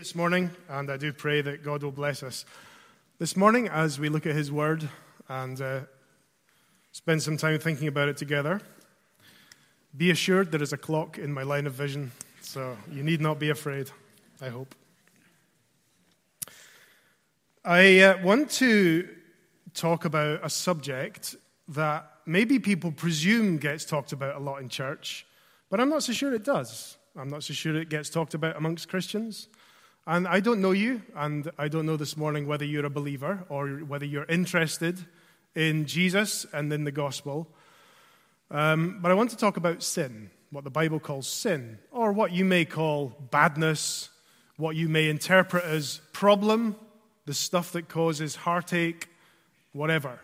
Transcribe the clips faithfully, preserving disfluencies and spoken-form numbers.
this morning, and I do pray that God will bless us this morning as we look at his word and uh, spend some time thinking about it together. Be assured there is a clock in my line of vision, so you need not be afraid, I hope. I uh, want to talk about a subject that maybe people presume gets talked about a lot in church, but I'm not so sure it does. I'm not so sure it gets talked about amongst Christians. And I don't know you, and I don't know this morning whether you're a believer or whether you're interested in Jesus and in the gospel. Um, but I want to talk about sin, what the Bible calls sin, or what you may call badness, what you may interpret as problem, the stuff that causes heartache, whatever.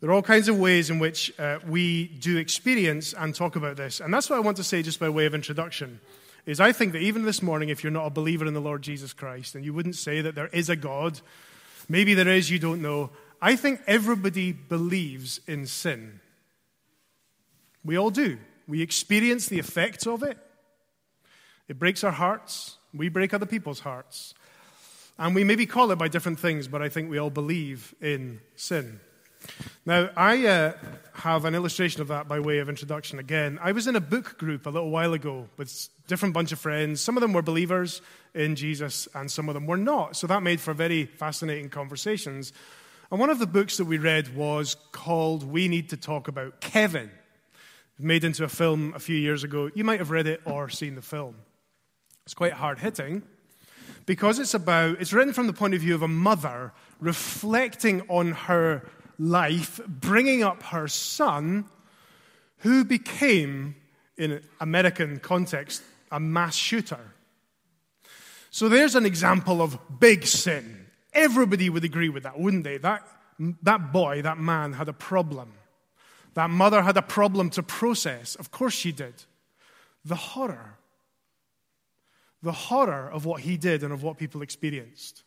There are all kinds of ways in which uh, we do experience and talk about this. And that's what I want to say just by way of introduction, is I think that even this morning, if you're not a believer in the Lord Jesus Christ, and you wouldn't say that there is a God, maybe there is, you don't know, I think everybody believes in sin. We all do. We experience the effects of it. It breaks our hearts. We break other people's hearts. And we maybe call it by different things, but I think we all believe in sin. Now, I uh, have an illustration of that by way of introduction again. I was in a book group a little while ago with a different bunch of friends. Some of them were believers in Jesus, and some of them were not. So that made for very fascinating conversations. And one of the books that we read was called We Need to Talk About Kevin, made into a film a few years ago. You might have read it or seen the film. It's quite hard-hitting, because it's about, it's written from the point of view of a mother reflecting on her life, bringing up her son, who became, in an American context, a mass shooter. So there's an example of big sin. Everybody would agree with that, wouldn't they? That, that boy, that man, had a problem. That mother had a problem to process. Of course she did. The horror. The horror of what he did and of what people experienced.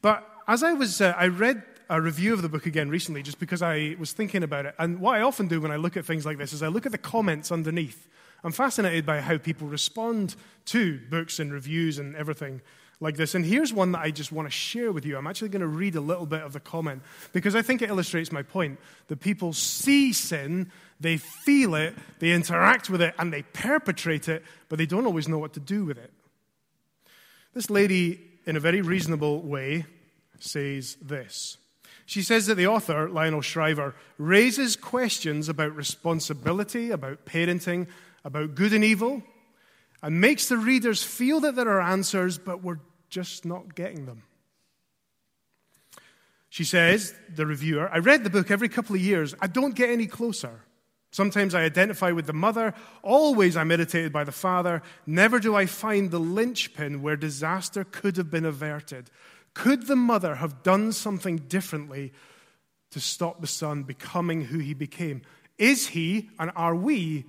But as I was, uh, I read a review of the book again recently just because I was thinking about it. And what I often do when I look at things like this is I look at the comments underneath. I'm fascinated by how people respond to books and reviews and everything like this. And here's one that I just want to share with you. I'm actually going to read a little bit of the comment because I think it illustrates my point. The people see sin, they feel it, they interact with it, and they perpetrate it, but they don't always know what to do with it. This lady, in a very reasonable way, says this. She says that the author, Lionel Shriver, raises questions about responsibility, about parenting, about good and evil, and makes the readers feel that there are answers, but we're just not getting them. She says, the reviewer, I read the book every couple of years. I don't get any closer. Sometimes I identify with the mother. Always I'm irritated by the father. Never do I find the linchpin where disaster could have been averted. Could the mother have done something differently to stop the son becoming who he became? Is he, and are we,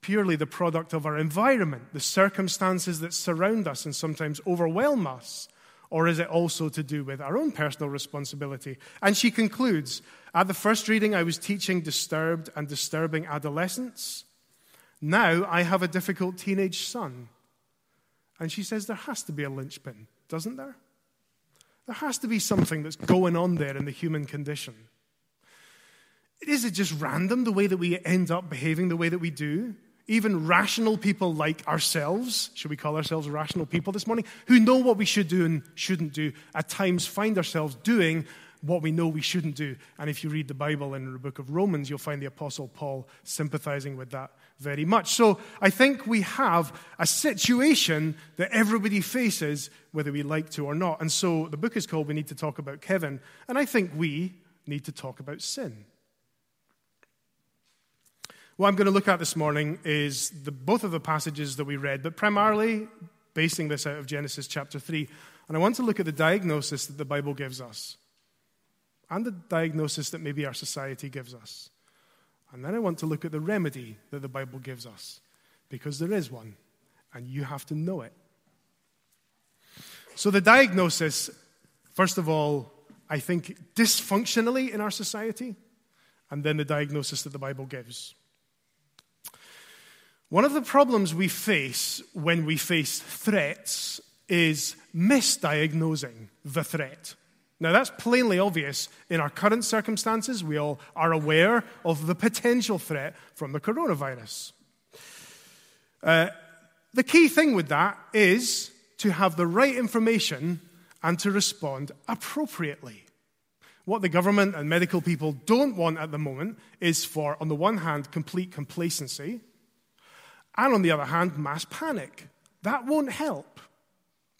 purely the product of our environment, the circumstances that surround us and sometimes overwhelm us? Or is it also to do with our own personal responsibility? And she concludes, at the first reading, I was teaching disturbed and disturbing adolescents. Now I have a difficult teenage son. And she says there has to be a linchpin, doesn't there? There has to be something that's going on there in the human condition. Is it just random the way that we end up behaving the way that we do? Even rational people like ourselves, should we call ourselves rational people this morning, who know what we should do and shouldn't do, at times find ourselves doing what we know we shouldn't do. And if you read the Bible in the book of Romans, you'll find the Apostle Paul sympathizing with that very much. So I think we have a situation that everybody faces, whether we like to or not. And so the book is called We Need to Talk About Kevin, and I think we need to talk about sin. What I'm going to look at this morning is the, both of the passages that we read, but primarily basing this out of Genesis chapter three. And I want to look at the diagnosis that the Bible gives us and the diagnosis that maybe our society gives us. And then I want to look at the remedy that the Bible gives us, because there is one, and you have to know it. So the diagnosis, first of all, I think dysfunctionally in our society, and then the diagnosis that the Bible gives. One of the problems we face when we face threats is misdiagnosing the threat. Now, that's plainly obvious in our current circumstances. We all are aware of the potential threat from the coronavirus. Uh, the key thing with that is to have the right information and to respond appropriately. What the government and medical people don't want at the moment is for, on the one hand, complete complacency, and on the other hand, mass panic. That won't help.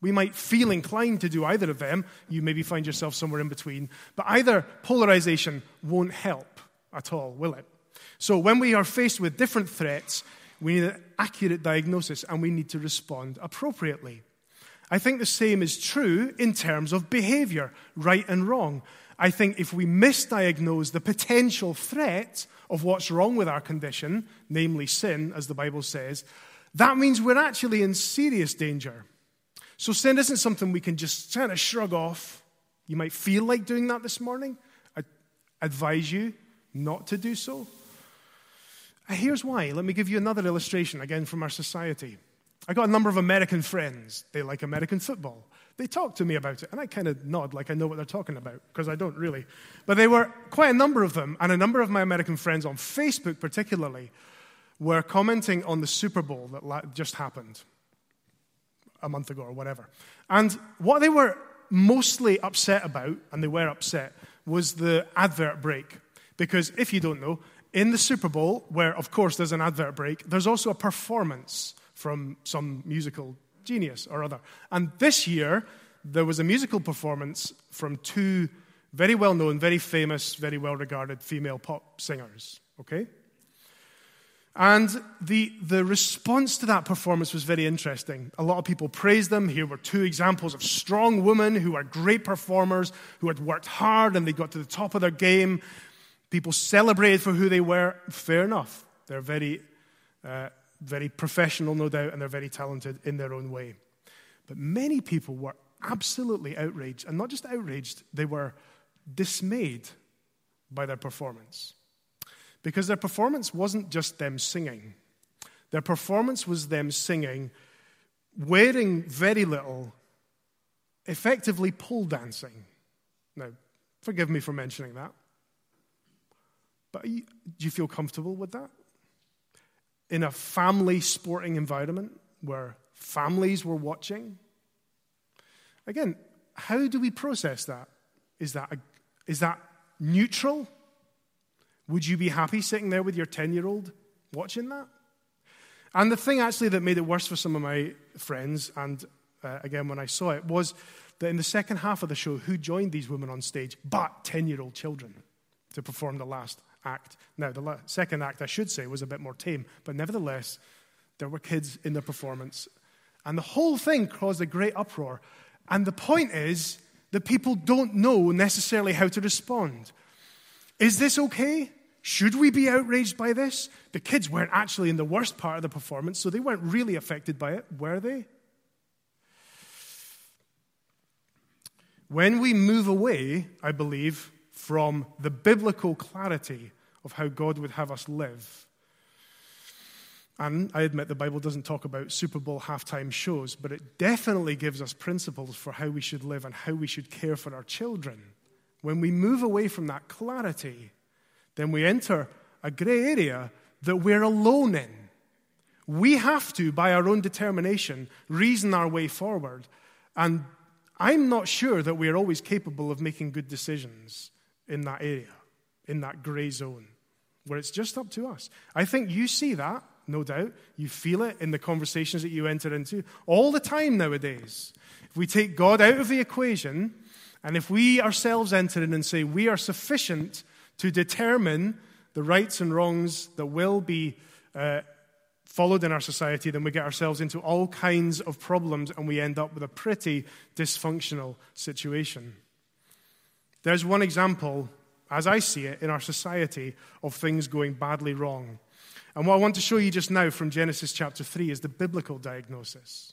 We might feel inclined to do either of them. You maybe find yourself somewhere in between. But either polarization won't help at all, will it? So when we are faced with different threats, we need an accurate diagnosis and we need to respond appropriately. I think the same is true in terms of behavior, right and wrong. I think if we misdiagnose the potential threat of what's wrong with our condition, namely sin, as the Bible says, that means we're actually in serious danger. So sin isn't something we can just kind of shrug off. You might feel like doing that this morning. I advise you not to do so. Here's why. Let me give you another illustration, again, from our society. I got a number of American friends. They like American football. They talk to me about it, and I kind of nod like I know what they're talking about, because I don't really. But there were quite a number of them, and a number of my American friends on Facebook particularly were commenting on the Super Bowl that just happened a month ago or whatever. And what they were mostly upset about, and they were upset, was the advert break. Because if you don't know, in the Super Bowl, where of course there's an advert break, there's also a performance from some musical genius or other. And this year, there was a musical performance from two very well-known, very famous, very well-regarded female pop singers, okay? And the the response to that performance was very interesting. A lot of people praised them. Here were two examples of strong women who are great performers, who had worked hard and they got to the top of their game. People celebrated for who they were. Fair enough. They're very, uh, very professional, no doubt, and they're very talented in their own way. But many people were absolutely outraged, and not just outraged, they were dismayed by their performance. Because their performance wasn't just them singing. Their performance was them singing, wearing very little, effectively pole dancing. Now, forgive me for mentioning that. But do you feel comfortable with that? In a family sporting environment where families were watching? Again, how do we process that? Is that, a, is that neutral? Would you be happy sitting there with your ten-year-old watching that? And the thing actually that made it worse for some of my friends, and uh, again when I saw it, was that in the second half of the show, who joined these women on stage but ten-year-old children to perform the last act? Now, the la- second act, I should say, was a bit more tame, but nevertheless, there were kids in the performance. And the whole thing caused a great uproar. And the point is that people don't know necessarily how to respond. Is this okay? Should we be outraged by this? The kids weren't actually in the worst part of the performance, so they weren't really affected by it, were they? When we move away, I believe, from the biblical clarity of how God would have us live, and I admit the Bible doesn't talk about Super Bowl halftime shows, but it definitely gives us principles for how we should live and how we should care for our children. When we move away from that clarity, then we enter a gray area that we're alone in. We have to, by our own determination, reason our way forward. And I'm not sure that we're always capable of making good decisions in that area, in that gray zone, where it's just up to us. I think you see that, no doubt. You feel it in the conversations that you enter into all the time nowadays. If we take God out of the equation, and if we ourselves enter in and say we are sufficient to determine the rights and wrongs that will be uh, followed in our society, then we get ourselves into all kinds of problems and we end up with a pretty dysfunctional situation. There's one example, as I see it, in our society of things going badly wrong. And what I want to show you just now from Genesis chapter three is the biblical diagnosis.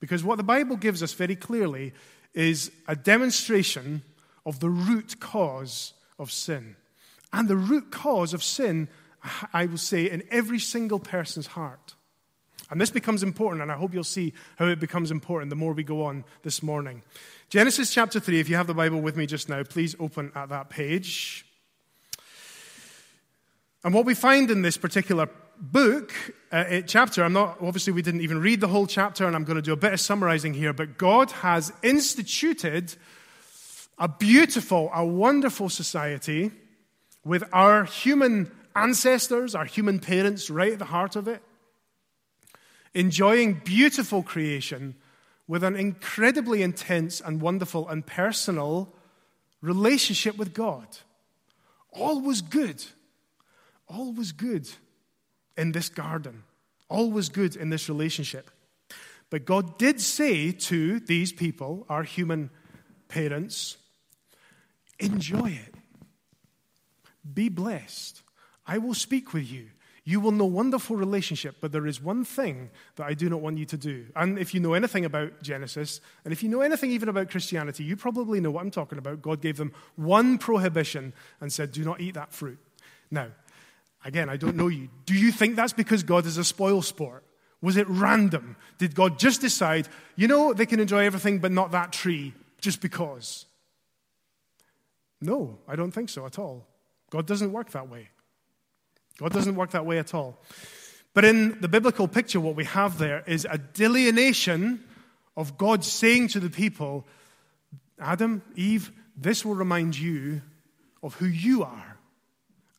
Because what the Bible gives us very clearly is a demonstration of the root cause of sin. And the root cause of sin, I will say, in every single person's heart And this becomes important, and I hope you'll see how it becomes important the more we go on this morning. Genesis chapter three, if you have the Bible with me just now, please open at that page. And what we find in this particular book, uh, chapter, I'm not, obviously we didn't even read the whole chapter, and I'm going to do a bit of summarizing here, but God has instituted a beautiful, a wonderful society with our human ancestors, our human parents right at the heart of it, enjoying beautiful creation with an incredibly intense and wonderful and personal relationship with God. All was good. All was good in this garden. All was good in this relationship. But God did say to these people, our human parents, enjoy it. Be blessed. I will speak with you. You will know wonderful relationship, but there is one thing that I do not want you to do. And if you know anything about Genesis, and if you know anything even about Christianity, you probably know what I'm talking about. God gave them one prohibition and said, do not eat that fruit. Now, again, I don't know you. Do you think that's because God is a spoil sport? Was it random? Did God just decide, you know, they can enjoy everything but not that tree just because? No, I don't think so at all. God doesn't work that way. God doesn't work that way at all. But in the biblical picture, what we have there is a delineation of God saying to the people, Adam, Eve, this will remind you of who you are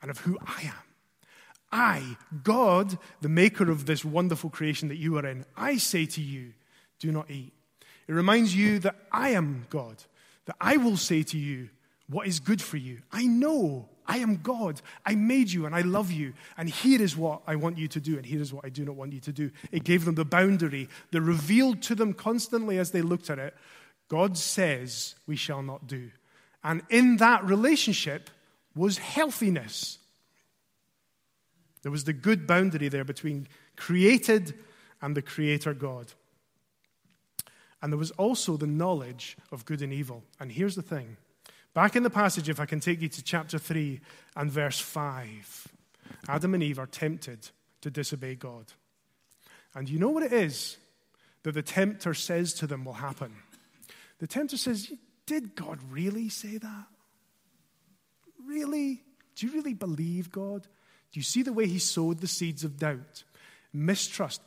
and of who I am. I, God, the maker of this wonderful creation that you are in, I say to you, do not eat. It reminds you that I am God, that I will say to you what is good for you. I know I am God. I made you and I love you. And here is what I want you to do and here is what I do not want you to do. It gave them the boundary that revealed to them constantly as they looked at it. God says we shall not do. And in that relationship was healthiness. There was the good boundary there between created and the creator God. And there was also the knowledge of good and evil. And here's the thing. Back in the passage, if I can take you to chapter three and verse five, Adam and Eve are tempted to disobey God. And you know what it is that the tempter says to them will happen? The tempter says, did God really say that? Really? Do you really believe God? Do you see the way he sowed the seeds of doubt, mistrust?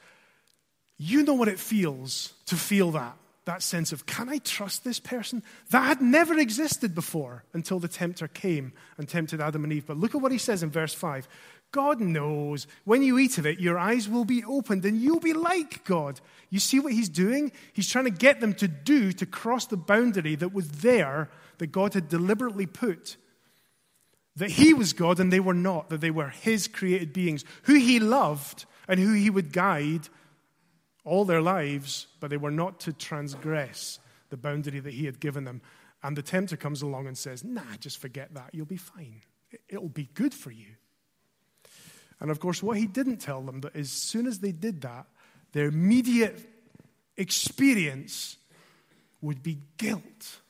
You know what it feels to feel that. That sense of, can I trust this person? That had never existed before until the tempter came and tempted Adam and Eve. But look at what he says in verse five. God knows when you eat of it, your eyes will be opened and you'll be like God. You see what he's doing? He's trying to get them to do, to cross the boundary that was there, that God had deliberately put. That he was God and they were not. That they were his created beings, who he loved and who he would guide all their lives, but they were not to transgress the boundary that he had given them. And the tempter comes along and says, nah, just forget that. You'll be fine. It'll be good for you. And of course, what he didn't tell them, that as soon as they did that, their immediate experience would be guilt.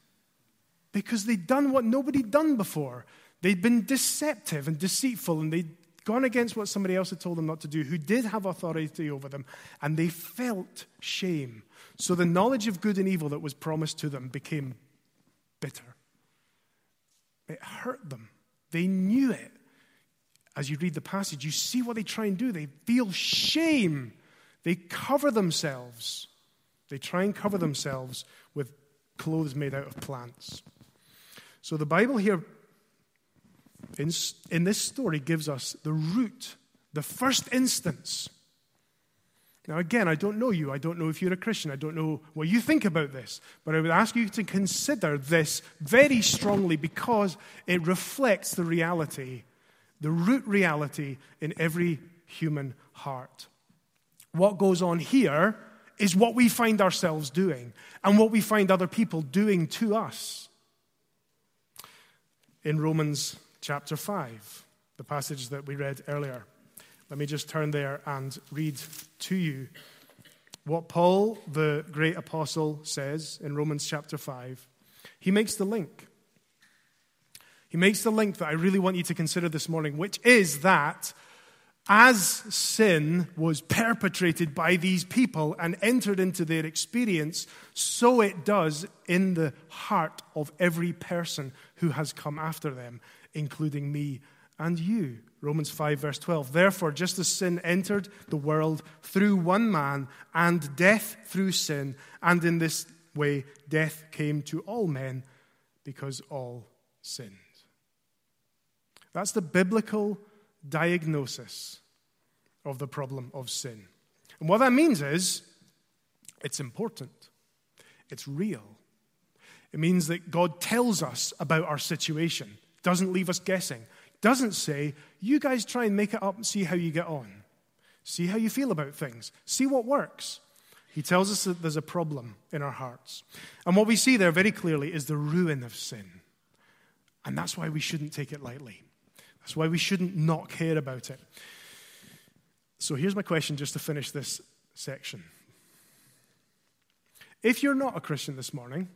Because they'd done what nobody'd done before. They'd been deceptive and deceitful, and they'd gone against what somebody else had told them not to do, who did have authority over them, and they felt shame. So the knowledge of good and evil that was promised to them became bitter. It hurt them. They knew it. As you read the passage, you see what they try and do. They feel shame. They cover themselves. They try and cover themselves with clothes made out of plants. So the Bible here In, in this story gives us the root, the first instance. Now again, I don't know you. I don't know if you're a Christian. I don't know what you think about this. But I would ask you to consider this very strongly because it reflects the reality, the root reality in every human heart. What goes on here is what we find ourselves doing and what we find other people doing to us. In Romans chapter five, the passage that we read earlier. Let me just turn there and read to you what Paul, the great apostle, says in Romans chapter five. He makes the link. He makes the link that I really want you to consider this morning, which is that As sin was perpetrated by these people and entered into their experience, so it does in the heart of every person who has come after them, including me and you. Romans five, verse twelve. Therefore, just as sin entered the world through one man, and death through sin, and in this way death came to all men because all sinned. That's the biblical diagnosis of the problem of sin. And what that means is it's important. It's real. It means that God tells us about our situation, doesn't leave us guessing, doesn't say, you guys try and make it up and see how you get on. See how you feel about things. See what works. He tells us that there's a problem in our hearts. And what we see there very clearly is the ruin of sin. And that's why we shouldn't take it lightly. That's why we shouldn't not care about it. So here's my question just to finish this section. If you're not a Christian this morning,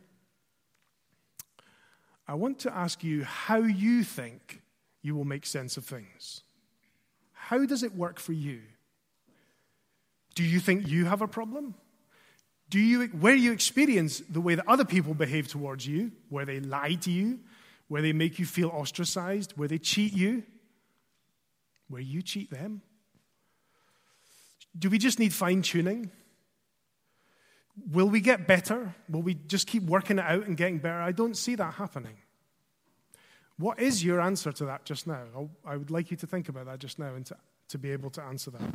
I want to ask you how you think you will make sense of things. How does it work for you? Do you think you have a problem? Do you, where you experience the way that other people behave towards you, where they lie to you, where they make you feel ostracized, where they cheat you, where you cheat them? Do we just need fine-tuning? Will we get better? Will we just keep working it out and getting better? I don't see that happening. What is your answer to that just now? I would like you to think about that just now and to, to be able to answer that.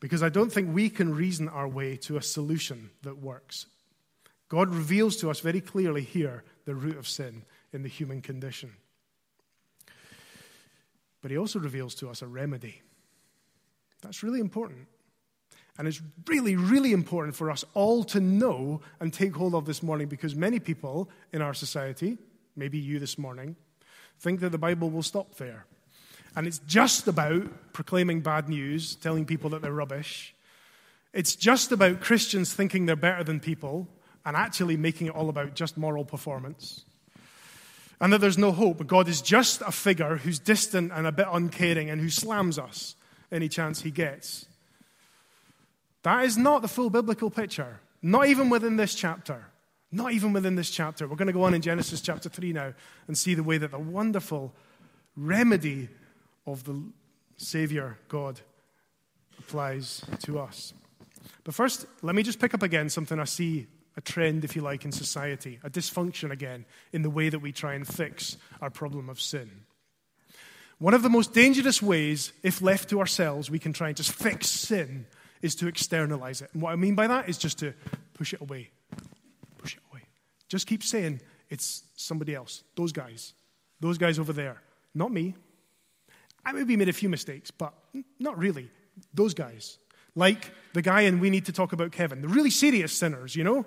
Because I don't think we can reason our way to a solution that works. God reveals to us very clearly here the root of sin in the human condition. But he also reveals to us a remedy. That's really important. And it's really, really important for us all to know and take hold of this morning, because many people in our society, maybe you this morning, think that the Bible will stop there. And it's just about proclaiming bad news, telling people that they're rubbish. It's just about Christians thinking they're better than people and actually making it all about just moral performance. And that there's no hope. God is just a figure who's distant and a bit uncaring and who slams us any chance he gets. That is not the full biblical picture. Not even within this chapter. Not even within this chapter. We're going to go on in Genesis chapter three now and see the way that the wonderful remedy of the Savior God applies to us. But first, let me just pick up again something I see, a trend, if you like, in society, a dysfunction again in the way that we try and fix our problem of sin. One of the most dangerous ways, if left to ourselves, we can try and just fix sin is to externalize it. And what I mean by that is just to push it away. Push it away. Just keep saying it's somebody else, those guys, those guys over there, not me. I maybe made a few mistakes, but not really. Those guys, like the guy in We Need to Talk About Kevin, the really serious sinners, you know?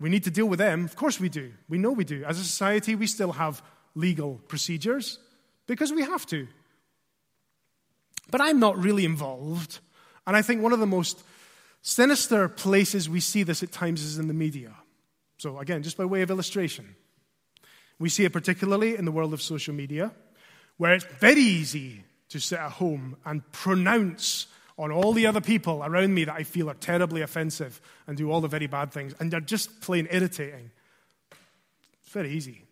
We need to deal with them. Of course we do. We know we do. As a society, we still have legal procedures because we have to. But I'm not really involved. And I think one of the most sinister places we see this at times is in the media. So again, just by way of illustration, we see it particularly in the world of social media, where it's very easy to sit at home and pronounce on all the other people around me that I feel are terribly offensive and do all the very bad things, and they're just plain irritating. It's very easy.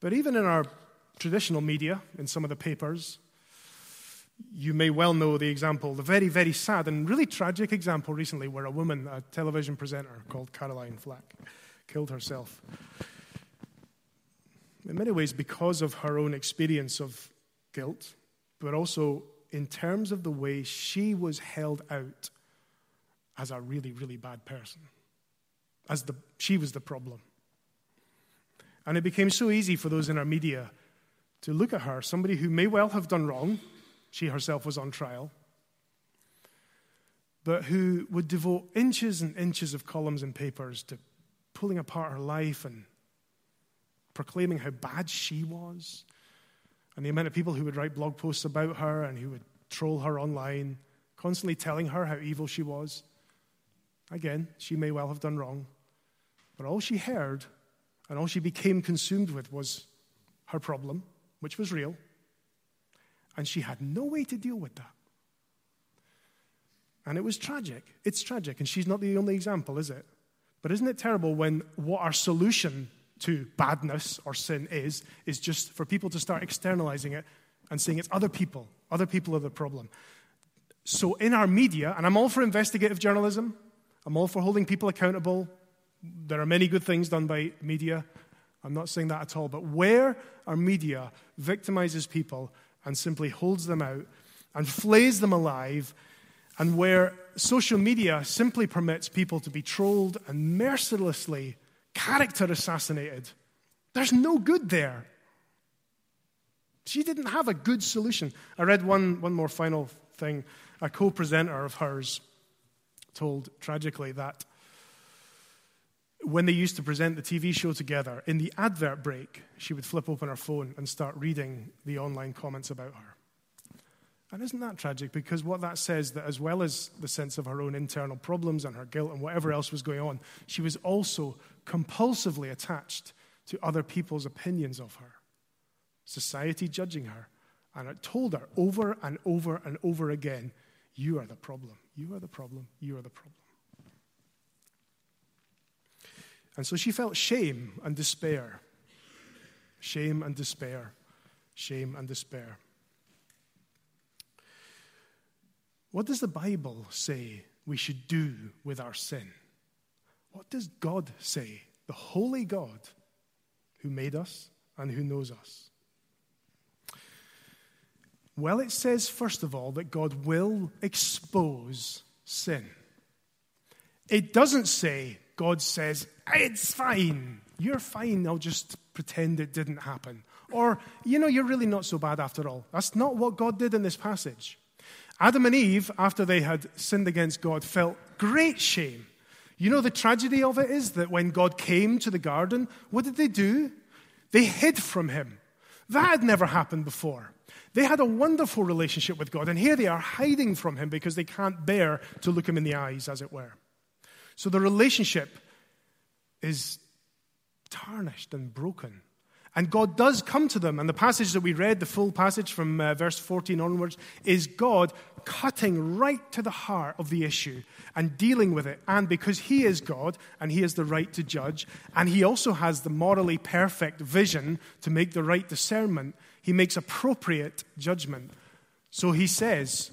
But even in our traditional media, in some of the papers, you may well know the example, the very, very sad and really tragic example recently where a woman, a television presenter called Caroline Flack, killed herself. In many ways, because of her own experience of guilt, but also in terms of the way she was held out as a really, really bad person, as the she was the problem. And it became so easy for those in our media to look at her, somebody who may well have done wrong, she herself was on trial, but who would devote inches and inches of columns and papers to pulling apart her life and proclaiming how bad she was, and the amount of people who would write blog posts about her and who would troll her online, constantly telling her how evil she was. Again, she may well have done wrong, but all she heard and all she became consumed with was her problem, which was real, And she had no way to deal with that. And it was tragic. It's tragic. And she's not the only example, is it? But isn't it terrible when what our solution to badness or sin is, is just for people to start externalizing it and saying it's other people. Other people are the problem. So in our media, and I'm all for investigative journalism. I'm all for holding people accountable. There are many good things done by media. I'm not saying that at all. But where our media victimizes people and simply holds them out and flays them alive, and where social media simply permits people to be trolled and mercilessly character assassinated, there's no good there. She didn't have a good solution. I read one, one more final thing. A co-presenter of hers told tragically that when they used to present the T V show together, in the advert break, she would flip open her phone and start reading the online comments about her. And isn't that tragic? Because what that says, that as well as the sense of her own internal problems and her guilt and whatever else was going on, she was also compulsively attached to other people's opinions of her. Society judging her. And it told her over and over and over again, you are the problem. You are the problem. You are the problem. And so she felt shame and despair. Shame and despair. Shame and despair. What does the Bible say we should do with our sin? What does God say, the holy God who made us and who knows us? Well, it says, first of all, that God will expose sin. It doesn't say God says, it's fine, you're fine, I'll just pretend it didn't happen. Or, you know, you're really not so bad after all. That's not what God did in this passage. Adam and Eve, after they had sinned against God, felt great shame. You know, the tragedy of it is that when God came to the garden, what did they do? They hid from him. That had never happened before. They had a wonderful relationship with God, and here they are hiding from him because they can't bear to look him in the eyes, as it were. So the relationship is tarnished and broken. And God does come to them. And the passage that we read, the full passage from uh, verse fourteen onwards, is God cutting right to the heart of the issue and dealing with it. And because he is God and he has the right to judge, and he also has the morally perfect vision to make the right discernment, he makes appropriate judgment. So he says,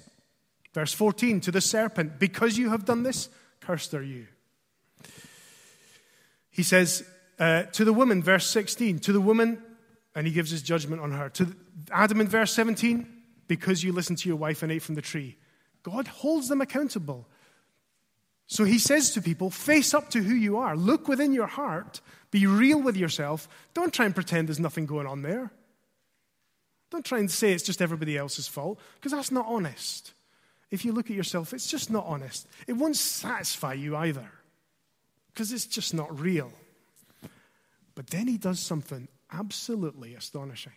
verse fourteen, to the serpent, because you have done this, cursed are you. He says, Uh, to the woman, verse sixteen, to the woman, and he gives his judgment on her. To the, Adam in verse seventeen, because you listened to your wife and ate from the tree. God holds them accountable. So he says to people, face up to who you are. Look within your heart. Be real with yourself. Don't try and pretend there's nothing going on there. Don't try and say it's just everybody else's fault, because that's not honest. If you look at yourself, it's just not honest. It won't satisfy you either, because it's just not real. But then he does something absolutely astonishing.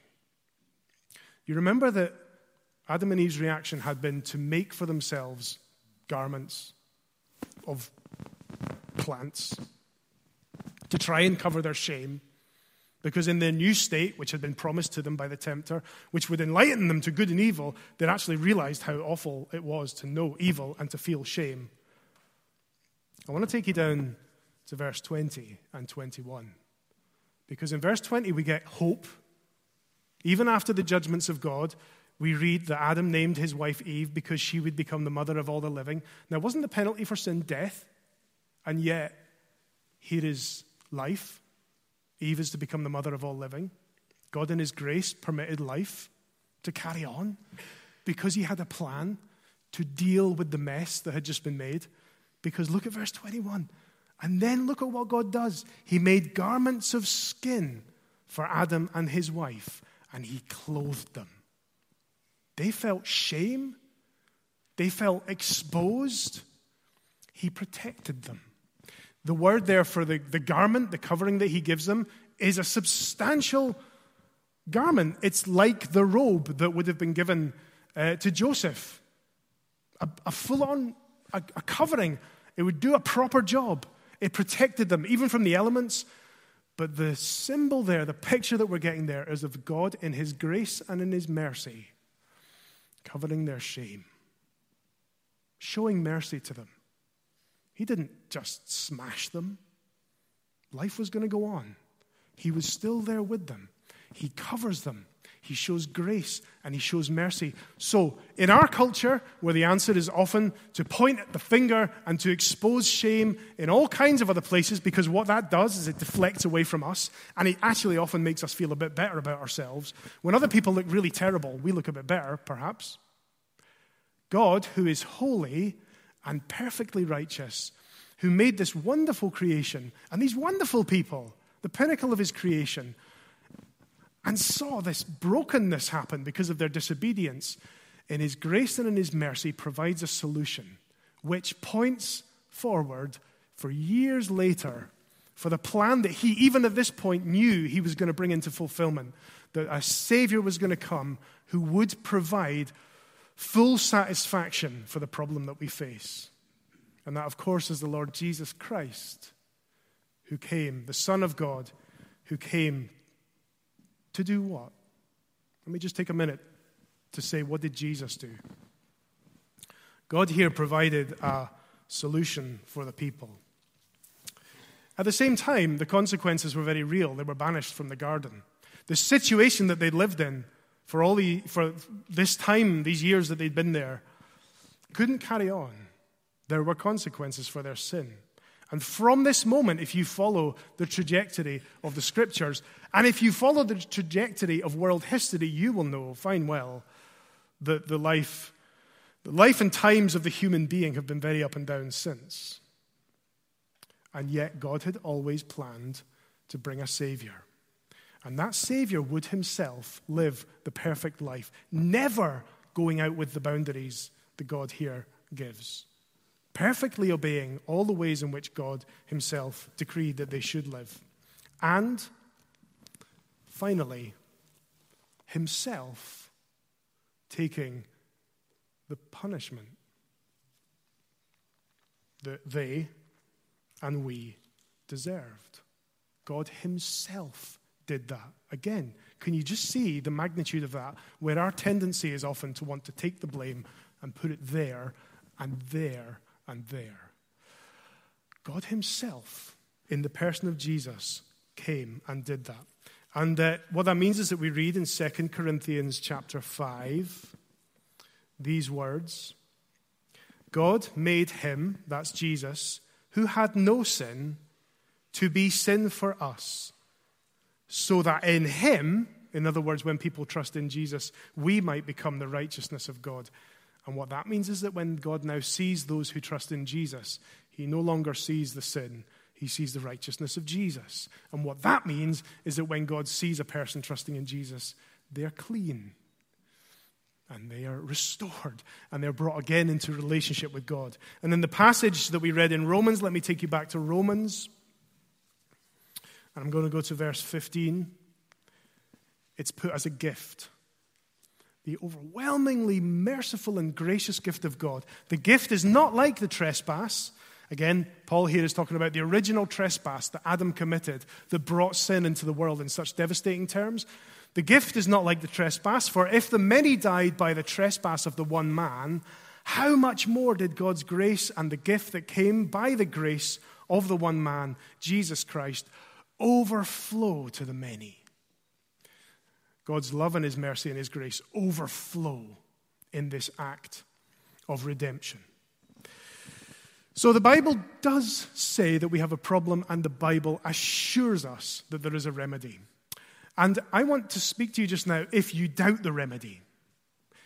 You remember that Adam and Eve's reaction had been to make for themselves garments of plants to try and cover their shame, because in their new state, which had been promised to them by the tempter, which would enlighten them to good and evil, they actually realized how awful it was to know evil and to feel shame. I want to take you down to verse twenty and twenty-one. Because in verse twenty, we get hope. Even after the judgments of God, we read that Adam named his wife Eve because she would become the mother of all the living. Now, wasn't the penalty for sin death? And yet, here is life. Eve is to become the mother of all living. God, in his grace, permitted life to carry on because he had a plan to deal with the mess that had just been made. Because look at verse twenty-one. And then look at what God does. He made garments of skin for Adam and his wife, and he clothed them. They felt shame. They felt exposed. He protected them. The word there for the, the garment, the covering that he gives them, is a substantial garment. It's like the robe that would have been given uh, to Joseph. A, a full-on a, a covering. It would do a proper job. It protected them, even from the elements. But the symbol there, the picture that we're getting there, is of God in his grace and in his mercy covering their shame, showing mercy to them. He didn't just smash them. Life was going to go on. He was still there with them. He covers them. He shows grace and he shows mercy. So in our culture, where the answer is often to point at the finger and to expose shame in all kinds of other places, because what that does is it deflects away from us, and it actually often makes us feel a bit better about ourselves. When other people look really terrible, we look a bit better, perhaps. God, who is holy and perfectly righteous, who made this wonderful creation and these wonderful people, the pinnacle of his creation, and saw this brokenness happen because of their disobedience, in his grace and in his mercy provides a solution which points forward for years later for the plan that he, even at this point, knew he was going to bring into fulfillment, that a Savior was going to come who would provide full satisfaction for the problem that we face. And that, of course, is the Lord Jesus Christ, who came, the Son of God, who came to do what? Let me just take a minute to say, what did Jesus do? God here provided a solution for the people. At the same time, the consequences were very real. They were banished from the garden. The situation that they lived in for all the for this time, these years that they'd been there, couldn't carry on. There were consequences for their sin. And from this moment, if you follow the trajectory of the Scriptures, and if you follow the trajectory of world history, you will know fine well that the life, the life and times of the human being have been very up and down since. And yet God had always planned to bring a Savior. And that Savior would himself live the perfect life, never going out with the boundaries that God here gives. Perfectly obeying all the ways in which God himself decreed that they should live. And finally, himself taking the punishment that they and we deserved. God himself did that. Again, can you just see the magnitude of that, where our tendency is often to want to take the blame and put it there and there and there. God himself, in the person of Jesus, came and did that. And uh, what that means is that we read in Second Corinthians chapter five, these words, God made him, that's Jesus, who had no sin, to be sin for us, so that in him, in other words, when people trust in Jesus, we might become the righteousness of God. And what that means is that when God now sees those who trust in Jesus, he no longer sees the sin. He sees the righteousness of Jesus. And what that means is that when God sees a person trusting in Jesus, they're clean. And they are restored. And they're brought again into relationship with God. And in the passage that we read in Romans, let me take you back to Romans. And I'm going to go to verse fifteen. It's put as a gift. The overwhelmingly merciful and gracious gift of God. The gift is not like the trespass. Again, Paul here is talking about the original trespass that Adam committed that brought sin into the world in such devastating terms. The gift is not like the trespass, for if the many died by the trespass of the one man, how much more did God's grace and the gift that came by the grace of the one man, Jesus Christ, overflow to the many? God's love and his mercy and his grace overflow in this act of redemption. So the Bible does say that we have a problem, and the Bible assures us that there is a remedy. And I want to speak to you just now if you doubt the remedy.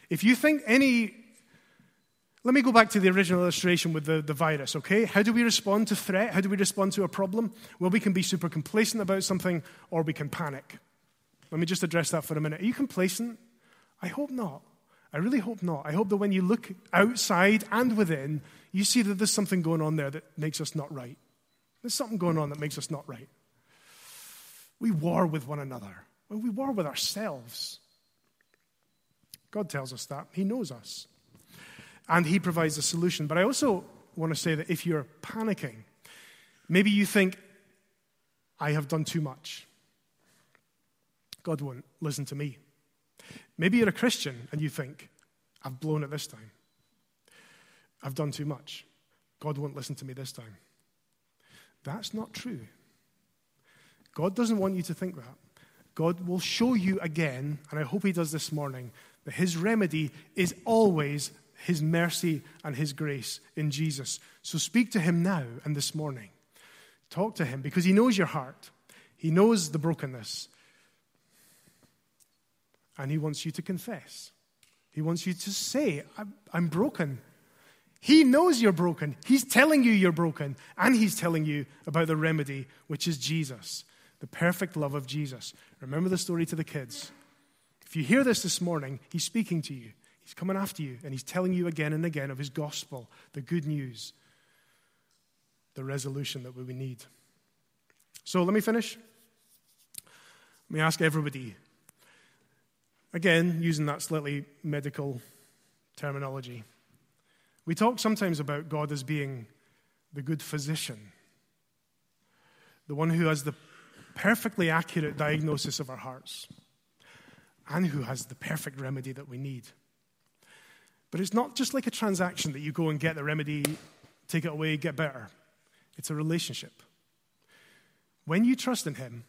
If you think any... Let me go back to the original illustration with the, the virus, okay? How do we respond to threat? How do we respond to a problem? Well, we can be super complacent about something, or we can panic. Let me just address that for a minute. Are you complacent? I hope not. I really hope not. I hope that when you look outside and within, you see that there's something going on there that makes us not right. There's something going on that makes us not right. We war with one another. Well, we war with ourselves. God tells us that. He knows us. And he provides a solution. But I also want to say that if you're panicking, maybe you think, I have done too much. God won't listen to me. Maybe you're a Christian and you think, I've blown it this time. I've done too much. God won't listen to me this time. That's not true. God doesn't want you to think that. God will show you again, and I hope he does this morning, that his remedy is always his mercy and his grace in Jesus. So speak to him now and this morning. Talk to him, because he knows your heart. He knows the brokenness. And he wants you to confess. He wants you to say, I'm, I'm broken. He knows you're broken. He's telling you you're broken. And he's telling you about the remedy, which is Jesus, the perfect love of Jesus. Remember the story to the kids. If you hear this this morning, he's speaking to you. He's coming after you, and he's telling you again and again of his gospel, the good news, the resolution that we need. So let me finish. Let me ask everybody, again, using that slightly medical terminology. We talk sometimes about God as being the good physician, the one who has the perfectly accurate diagnosis of our hearts, and who has the perfect remedy that we need. But it's not just like a transaction that you go and get the remedy, take it away, get better. It's a relationship. When you trust in him,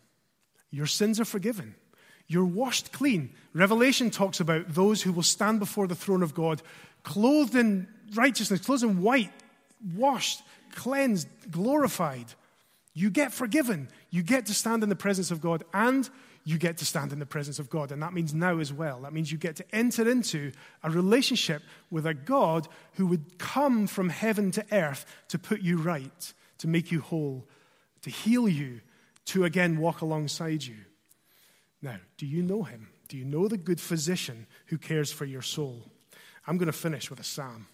your sins are forgiven. You're washed clean. Revelation talks about those who will stand before the throne of God, clothed in righteousness, clothed in white, washed, cleansed, glorified. You get forgiven. You get to stand in the presence of God, and you get to stand in the presence of God. And that means now as well. That means you get to enter into a relationship with a God who would come from heaven to earth to put you right, to make you whole, to heal you, to again walk alongside you. Now, do you know him? Do you know the good physician who cares for your soul? I'm going to finish with a psalm.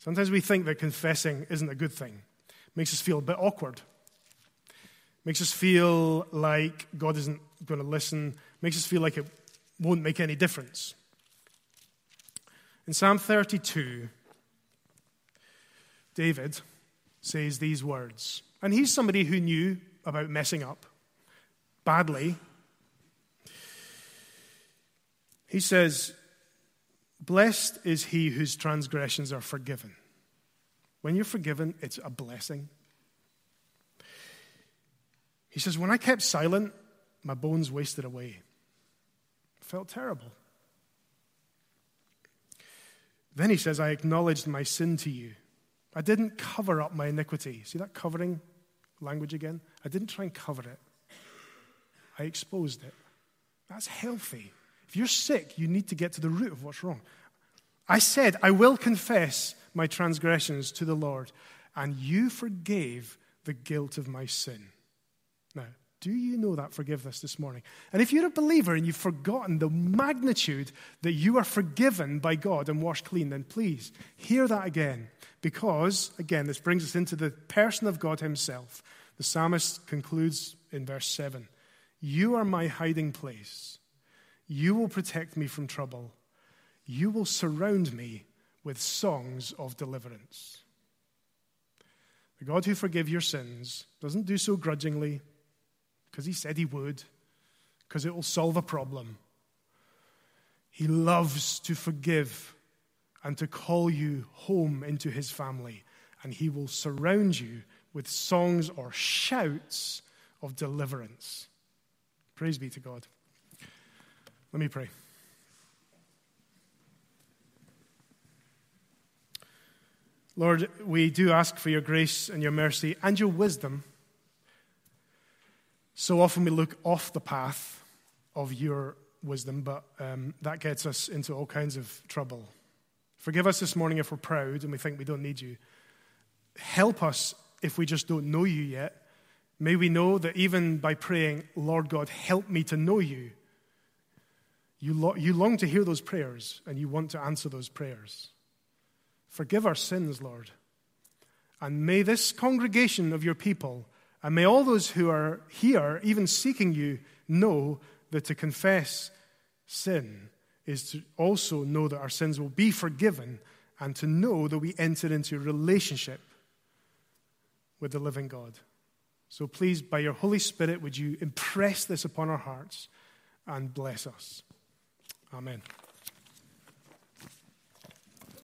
Sometimes we think that confessing isn't a good thing. It makes us feel a bit awkward. It makes us feel like God isn't going to listen. It makes us feel like it won't make any difference. In Psalm thirty-two, David says these words. And he's somebody who knew about messing up badly. He says, blessed is he whose transgressions are forgiven. When you're forgiven, it's a blessing. He says, when I kept silent, my bones wasted away. It felt terrible. Then he says, I acknowledged my sin to you. I didn't cover up my iniquity. See that covering language again? I didn't try and cover it. I exposed it. That's healthy. If you're sick, you need to get to the root of what's wrong. I said, I will confess my transgressions to the Lord, and you forgave the guilt of my sin. Now, do you know that forgiveness this morning? And if you're a believer and you've forgotten the magnitude that you are forgiven by God and washed clean, then please hear that again. Because, again, this brings us into the person of God himself. The psalmist concludes in verse seven, you are my hiding place. You will protect me from trouble. You will surround me with songs of deliverance. The God who forgives your sins doesn't do so grudgingly, because he said he would, because it will solve a problem. He loves to forgive and to call you home into his family, and he will surround you with songs or shouts of deliverance. Praise be to God. Let me pray. Lord, we do ask for your grace and your mercy and your wisdom. So often we look off the path of your wisdom, but um, that gets us into all kinds of trouble. Forgive us this morning if we're proud and we think we don't need you. Help us if we just don't know you yet. May we know that even by praying, Lord God, help me to know you, you, lo- you long to hear those prayers and you want to answer those prayers. Forgive our sins, Lord. And may this congregation of your people, and may all those who are here, even seeking you, know that to confess sin is to also know that our sins will be forgiven and to know that we enter into relationship with the living God. So please, by your Holy Spirit, would you impress this upon our hearts and bless us. Amen.